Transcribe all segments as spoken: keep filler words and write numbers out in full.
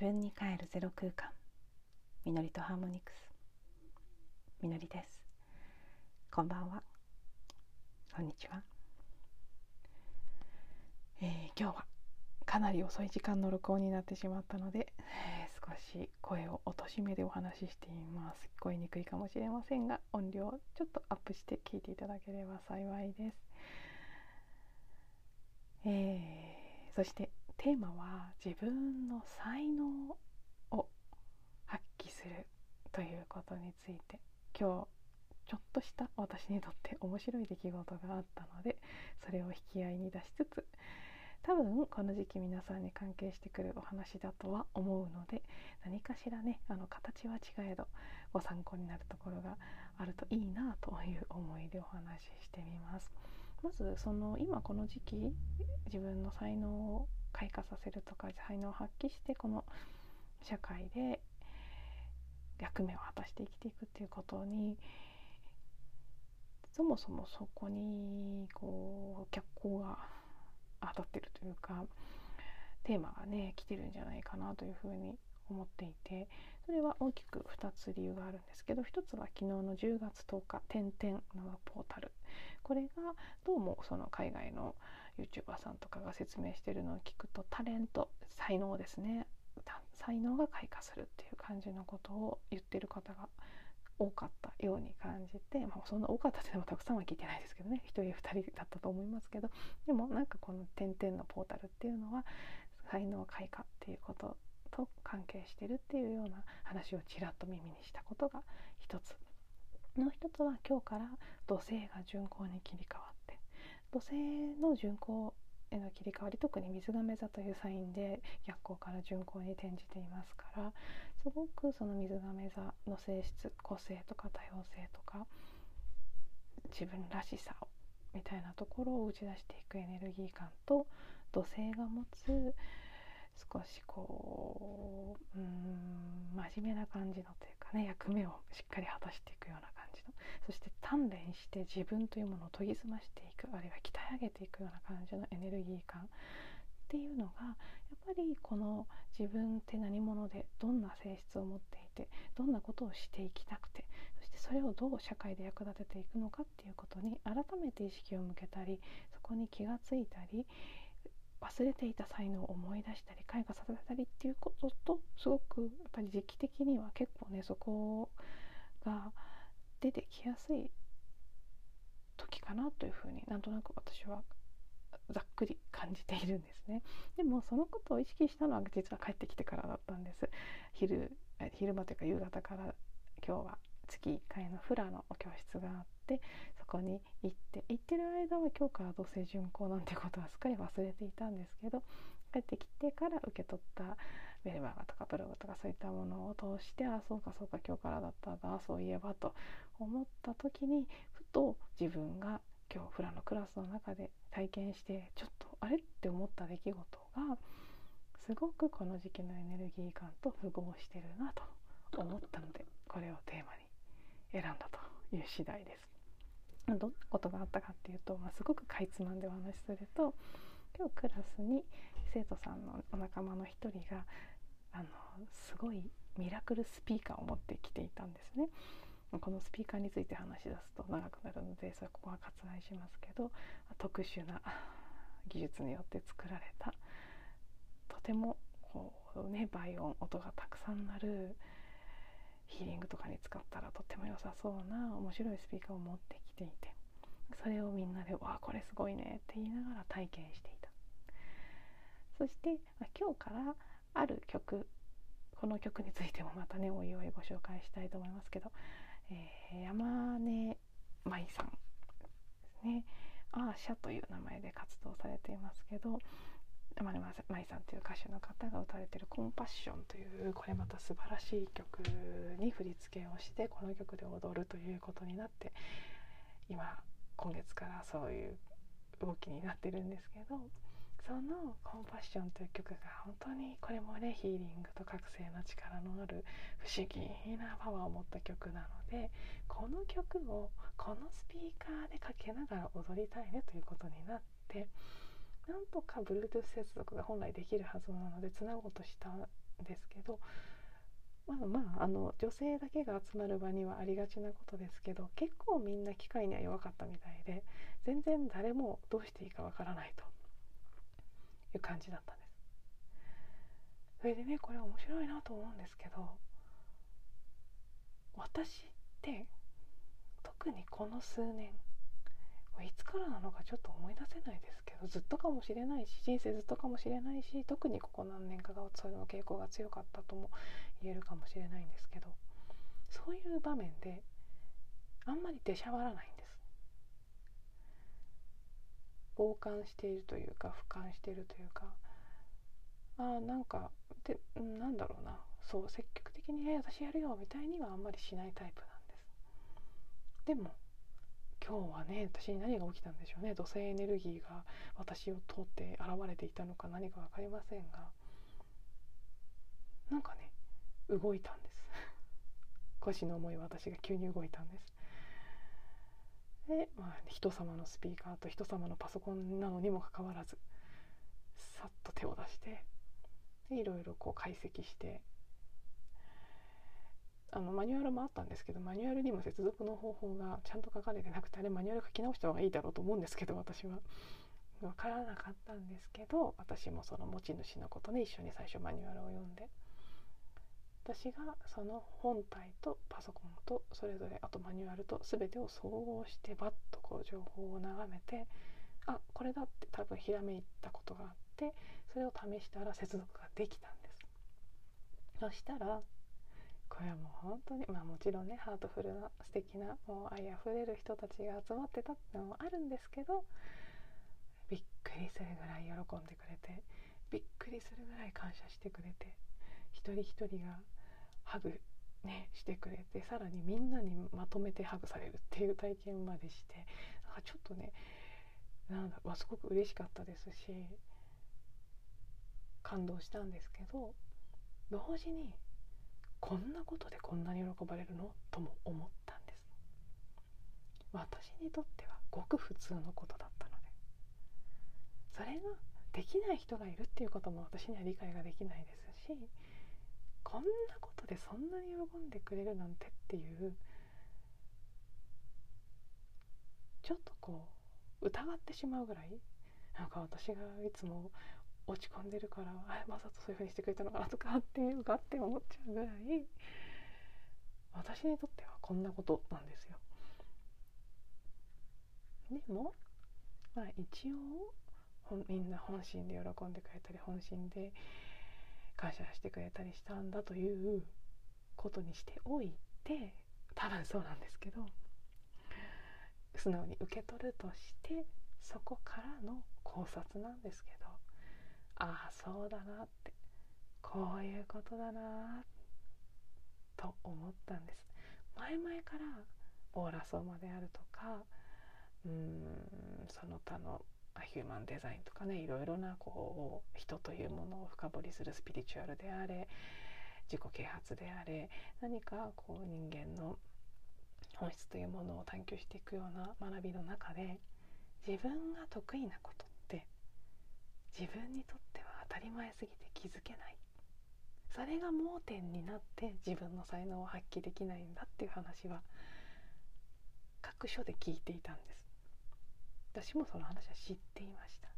自分に帰るゼロ空間、みのりとハーモニクス、みのりです。こんばんは、こんにちは。えー、今日はかなり遅い時間の録音になってしまったので、えー、少し声を落とし目でお話ししています。聞こえにくいかもしれませんが、音量をちょっとアップして聞いていただければ幸いです。えー、そしてテーマは自分の才能を発揮するということについて、今日ちょっとした私にとって面白い出来事があったので、それを引き合いに出しつつ、多分この時期皆さんに関係してくるお話だとは思うので、何かしらね、あの形は違えどご参考になるところがあるといいなという思いでお話ししてみます。まずその今この時期自分の才能を開花させるとか、才能を発揮してこの社会で役目を果たして生きていくっていうことに、そもそもそこにこう脚光が当たってるというか、テーマがね来てるんじゃないかなというふうに思っていて、それは大きくふたつ理由があるんですけど、ひとつは昨日のじゅうがつとおか点々のポータル、これがどうもその海外の ユーチューバー さんとかが説明しているのを聞くと、タレント、才能ですね、才能が開花するっていう感じのことを言ってる方が多かったように感じて、まあ、そんな多かったってでもたくさんは聞いてないですけどね、ひとりふたりだったと思いますけど、でもなんかこの点々のポータルっていうのは才能開花っていうことと関係してるっていうような話をちらっと耳にしたことが一つ。もう一つは今日から土星が順行に切り替わって、土星の順行への切り替わり、特に水亀座というサインで逆行から順行に転じていますから、すごくその水亀座の性質、個性とか多様性とか自分らしさみたいなところを打ち出していくエネルギー感と、土星が持つ少しこう、うーん真面目な感じのというかね、役目をしっかり果たしていくような感じの、そして鍛錬して自分というものを研ぎ澄ましていく、あるいは鍛え上げていくような感じのエネルギー感っていうのが、やっぱりこの自分って何者で、どんな性質を持っていて、どんなことをしていきたくて、そしてそれをどう社会で役立てていくのかっていうことに改めて意識を向けたり、そこに気がついたり、忘れていた才能を思い出したり開花させたりっていうことと、すごくやっぱり時期的には結構ね、そこが出てきやすい時かなというふうになんとなく私はざっくり感じているんですね。でもそのことを意識したのは実は帰ってきてからだったんです。昼、昼間というか夕方から、今日は月いっかいのフラのお教室があって、そこに行って行ってる間は今日から土星順行なんてことはすっかり忘れていたんですけど、帰ってきてから受け取ったメルマガとかブログとかそういったものを通して、ああそうかそうか今日からだったんだ、そういえばと思った時に、ふと自分が今日フラのクラスの中で体験してちょっとあれって思った出来事が、すごくこの時期のエネルギー感と符合してるなと思ったので、これをテーマに選んだという次第です。どんなことがあったかっていうと、まあ、すごくかいつまんでお話しすると、今日クラスに生徒さんのお仲間の一人があのすごいミラクルスピーカーを持ってきていたんですね。このスピーカーについて話し出すと長くなるので、そこは割愛しますけど、特殊な技術によって作られた、とてもこう、ね、倍音、音がたくさん鳴る、ヒーリングとかに使ったらとっても良さそうな面白いスピーカーを持ってきていて、それをみんなで「わあこれすごいね」って言いながら体験していた。そして今日からある曲、この曲についてもまたねおいおいご紹介したいと思いますけど、えー、山根舞さんですね、アーシャという名前で活動されていますけど、山根舞さんという歌手の方が歌われている「コンパッション」という、これまた素晴らしい曲に振り付けをして、この曲で踊るということになって、今今月からそういう動きになってるんですけど、その「コンパッション」という曲が本当にこれもねヒーリングと覚醒の力のある不思議なパワーを持った曲なので、この曲をこのスピーカーでかけながら踊りたいねということになって、なんとか ブルートゥース 接続が本来できるはずなのでつなごうとしたですけど、まあまあ、あの女性だけが集まる場にはありがちなことですけど、結構みんな機械には弱かったみたいで、全然誰もどうしていいかわからないという感じだったんです。それでね、これ面白いなと思うんですけど、私って特にこの数年、いつからなのかちょっと思い出せないですけど、ずっとかもしれないし、人生ずっとかもしれないし、特にここ何年かがそれの傾向が強かったとも言えるかもしれないんですけど、そういう場面であんまり出しゃばらないんです。傍観しているというか、俯瞰しているというか、ああなんかで、なんだろうな、そう積極的に「えー、私やるよ」みたいにはあんまりしないタイプなんです。でも今日はね、私に何が起きたんでしょうね。土星エネルギーが私を通って現れていたのか何か分かりませんが、なんかね、動いたんです。腰の重い私が急に動いたんです。で、まあ、人様のスピーカーと人様のパソコンなのにもかかわらず、さっと手を出していろいろこう解析して、あのマニュアルもあったんですけど、マニュアルにも接続の方法がちゃんと書かれてなくて、あれマニュアル書き直した方がいいだろうと思うんですけど、私は分からなかったんですけど、私もその持ち主のことで一緒に最初マニュアルを読んで、私がその本体とパソコンとそれぞれ、あとマニュアルと全てを総合してバッとこう情報を眺めて、あ、これだって多分ひらめいたことがあって、それを試したら接続ができたんです。そしたらこれはもう本当に、まあもちろんね、ハートフルな素敵なもう愛あふれる人たちが集まってたってのもあるんですけど、びっくりするぐらい喜んでくれて、びっくりするぐらい感謝してくれて、一人一人がハグ、ね、してくれて、さらにみんなにまとめてハグされるっていう体験までして、なんかちょっとね、なんだ、すごく嬉しかったですし感動したんですけど、同時にこんなことでこんなに喜ばれるのとも思ったんです。私にとってはごく普通のことだったので、それができない人がいるっていうことも私には理解ができないですし、こんなことでそんなに喜んでくれるなんてっていう、ちょっとこう疑ってしまうぐらい、なんか私がいつも落ち込んでるから、あ、わざとそういうふうにしてくれたのかなとかっていうかって思っちゃうぐらい、私にとってはこんなことなんですよ。でも、まあ、一応みんな本心で喜んでくれたり、本心で感謝してくれたりしたんだということにしておいて、多分そうなんですけど、素直に受け取るとして、そこからの考察なんですけど、ああそうだなって、こういうことだなと思ったんです。前々からオーラソーマであるとか、うーんその他のヒューマンデザインとかね、いろいろなこう人というものを深掘りするスピリチュアルであれ、自己啓発であれ、何かこう人間の本質というものを探求していくような学びの中で、自分が得意なことって自分にとっては当たり前すぎて気づけない、それが盲点になって自分の才能を発揮できないんだっていう話は各所で聞いていたんです。私もその話は知っていました。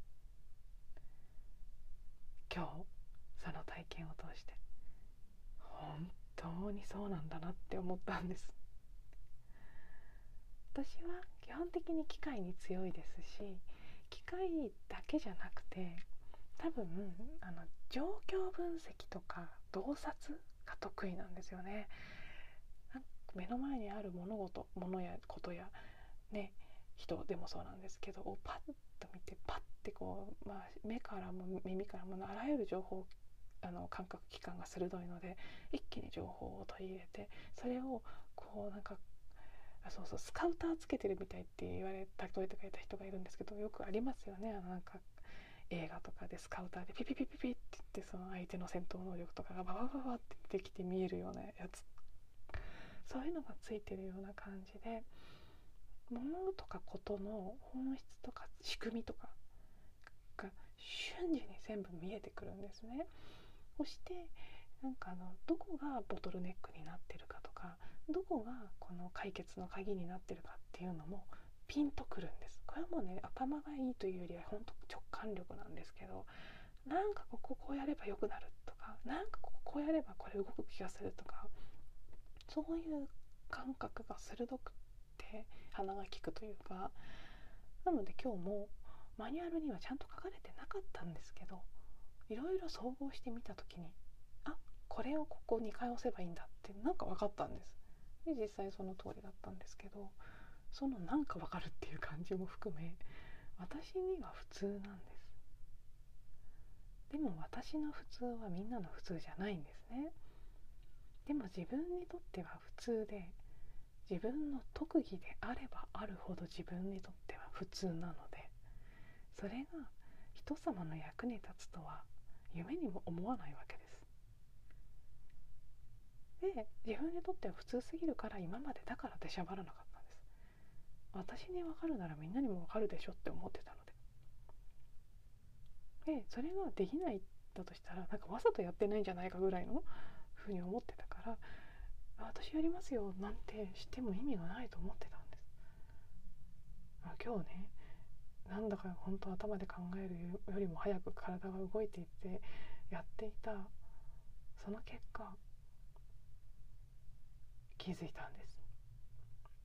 今日その体験を通して本当にそうなんだなって思ったんです。私は基本的に機械に強いですし、機械だけじゃなくて、多分あの状況分析とか洞察が得意なんですよね。なんか目の前にある物事、物やことやね、人でもそうなんですけど、をパッと見て、パッてこう、まあ、目からも耳からもあらゆる情報、あの感覚器官が鋭いので、一気に情報を取り入れて、それをこうなんか、そうそう、スカウターつけてるみたいって言われた、例えてくれた人がいるんですけど、よくありますよね。なんか映画とかでスカウターでピピピピピって言って、その相手の戦闘能力とかがババババって出てきて見えるようなやつ、そういうのがついてるような感じで、物とかことの本質とか仕組みとかが瞬時に全部見えてくるんですね。そしてなんかあのどこがボトルネックになってるかとか、どこがこの解決の鍵になってるかっていうのもピンとくるんです。これはもうね、頭がいいというよりは本当直感力なんですけど、なんかこここうやればよくなるとか、なんかこここうやればこれ動く気がするとか、そういう感覚が鋭くて鼻が利くというか。なので今日もマニュアルにはちゃんと書かれてなかったんですけど、いろいろ総合してみたときに、あ、これをここに返せばいいんだってなんか分かったんです。で、実際その通りだったんですけど、そのなんか分かるっていう感じも含め、私には普通なんです。でも私の普通はみんなの普通じゃないんですね。でも自分にとっては普通で、自分の特技であればあるほど自分にとっては普通なので、それが人様の役に立つとは夢にも思わないわけです。で、自分にとっては普通すぎるから、今までだから出しゃばらなかったんです。私に分かるならみんなにも分かるでしょって思ってたので。で、それができないだとしたら、なんかわざとやってないんじゃないかぐらいのふうに思ってたから、私やりますよなんてしても意味がないと思ってたんです。まあ、今日ね、なんだか本当頭で考えるよりも早く体が動いていってやっていた、その結果気づいたんです。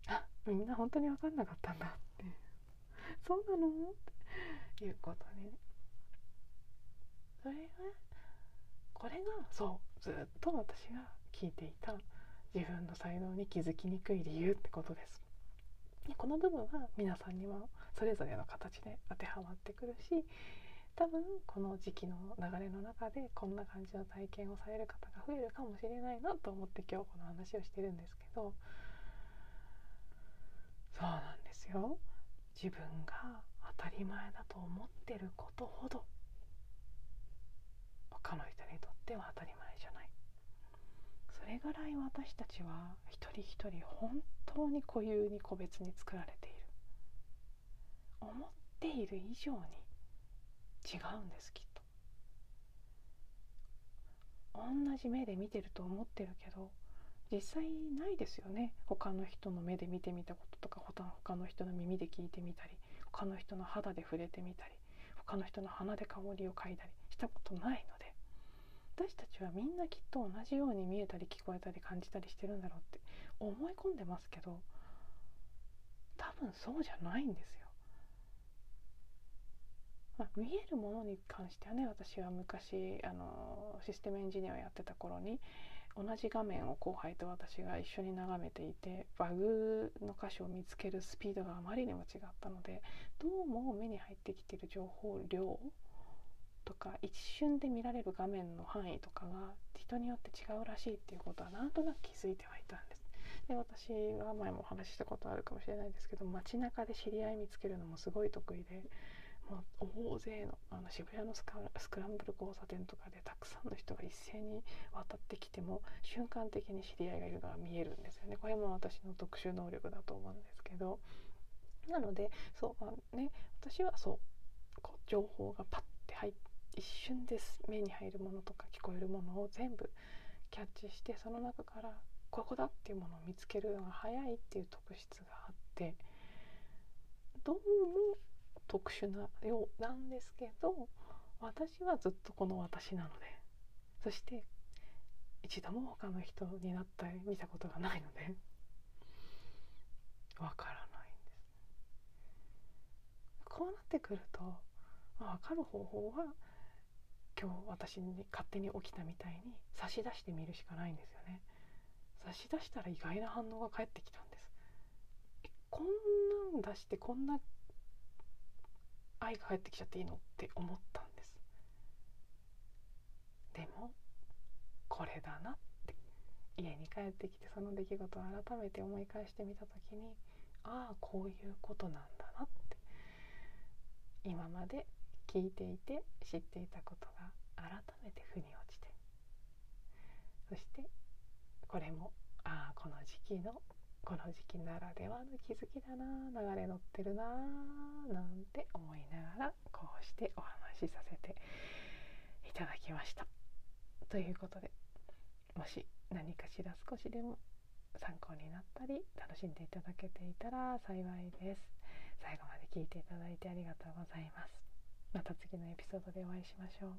あ、みんな本当に分かんなかったんだってそうなのっていうことに、ね、それがこれがそうずっと私が聞いていた自分の才能に気づきにくい理由ってことです。この部分は皆さんにはそれぞれの形で当てはまってくるし、多分この時期の流れの中でこんな感じの体験をされる方が増えるかもしれないなと思って今日この話をしてるんですけど、そうなんですよ。自分が当たり前だと思ってることほど他の人にとっては当たり前じゃない。それぐらい私たちは一人一人本当に固有に個別に作られている。思っている以上に違うんです、きっと。同じ目で見てると思ってるけど、実際ないですよね。他の人の目で見てみたこととか、他の人の耳で聞いてみたり、他の人の肌で触れてみたり、他の人の鼻で香りを嗅いだりしたことないので、私たちはみんなきっと同じように見えたり聞こえたり感じたりしてるんだろうって思い込んでますけど、多分そうじゃないんですよ。まあ、見えるものに関してはね、私は昔あのシステムエンジニアをやってた頃に、同じ画面を後輩と私が一緒に眺めていて、バグの箇所を見つけるスピードがあまりにも違ったので、どうも目に入ってきている情報量とか一瞬で見られる画面の範囲とかが人によって違うらしいっていうことはなんとなく気づいてはいたんです。で、私は前もお話ししたことあるかもしれないですけど、街中で知り合い見つけるのもすごい得意で、もう大勢の、 あの渋谷のスカ、スクランブル交差点とかでたくさんの人が一斉に渡ってきても瞬間的に知り合いがいるのが見えるんですよね。これも私の特殊能力だと思うんですけど、なのでそう、まあね、私はそうこう情報がパッて入って一瞬で目に入るものとか聞こえるものを全部キャッチして、その中からここだっていうものを見つけるのが早いっていう特質があって、どうも特殊なようなんですけど、私はずっとこの私なので、そして一度も他の人になったり見たことがないのでわからないんです。こうなってくると、まあ、わかる方法は今日私に勝手に起きたみたいに差し出してみるしかないんですよね。差し出したら意外な反応が返ってきたんです。え、こんなん出してこんな愛が返ってきちゃっていいのって思ったんです。でもこれだなって家に帰ってきてその出来事を改めて思い返してみた時に、ああこういうことなんだなって、今まで聞いていて知っていたことが改めて腑に落ちて、そしてこれもああこの時期のこの時期ならではの気づきだな、流れ乗ってるななんて思いながらこうしてお話しさせていただきました。ということでもし何かしら少しでも参考になったり楽しんでいただけていたら幸いです。最後まで聞いていただいてありがとうございます。また次のエピソードでお会いしましょう。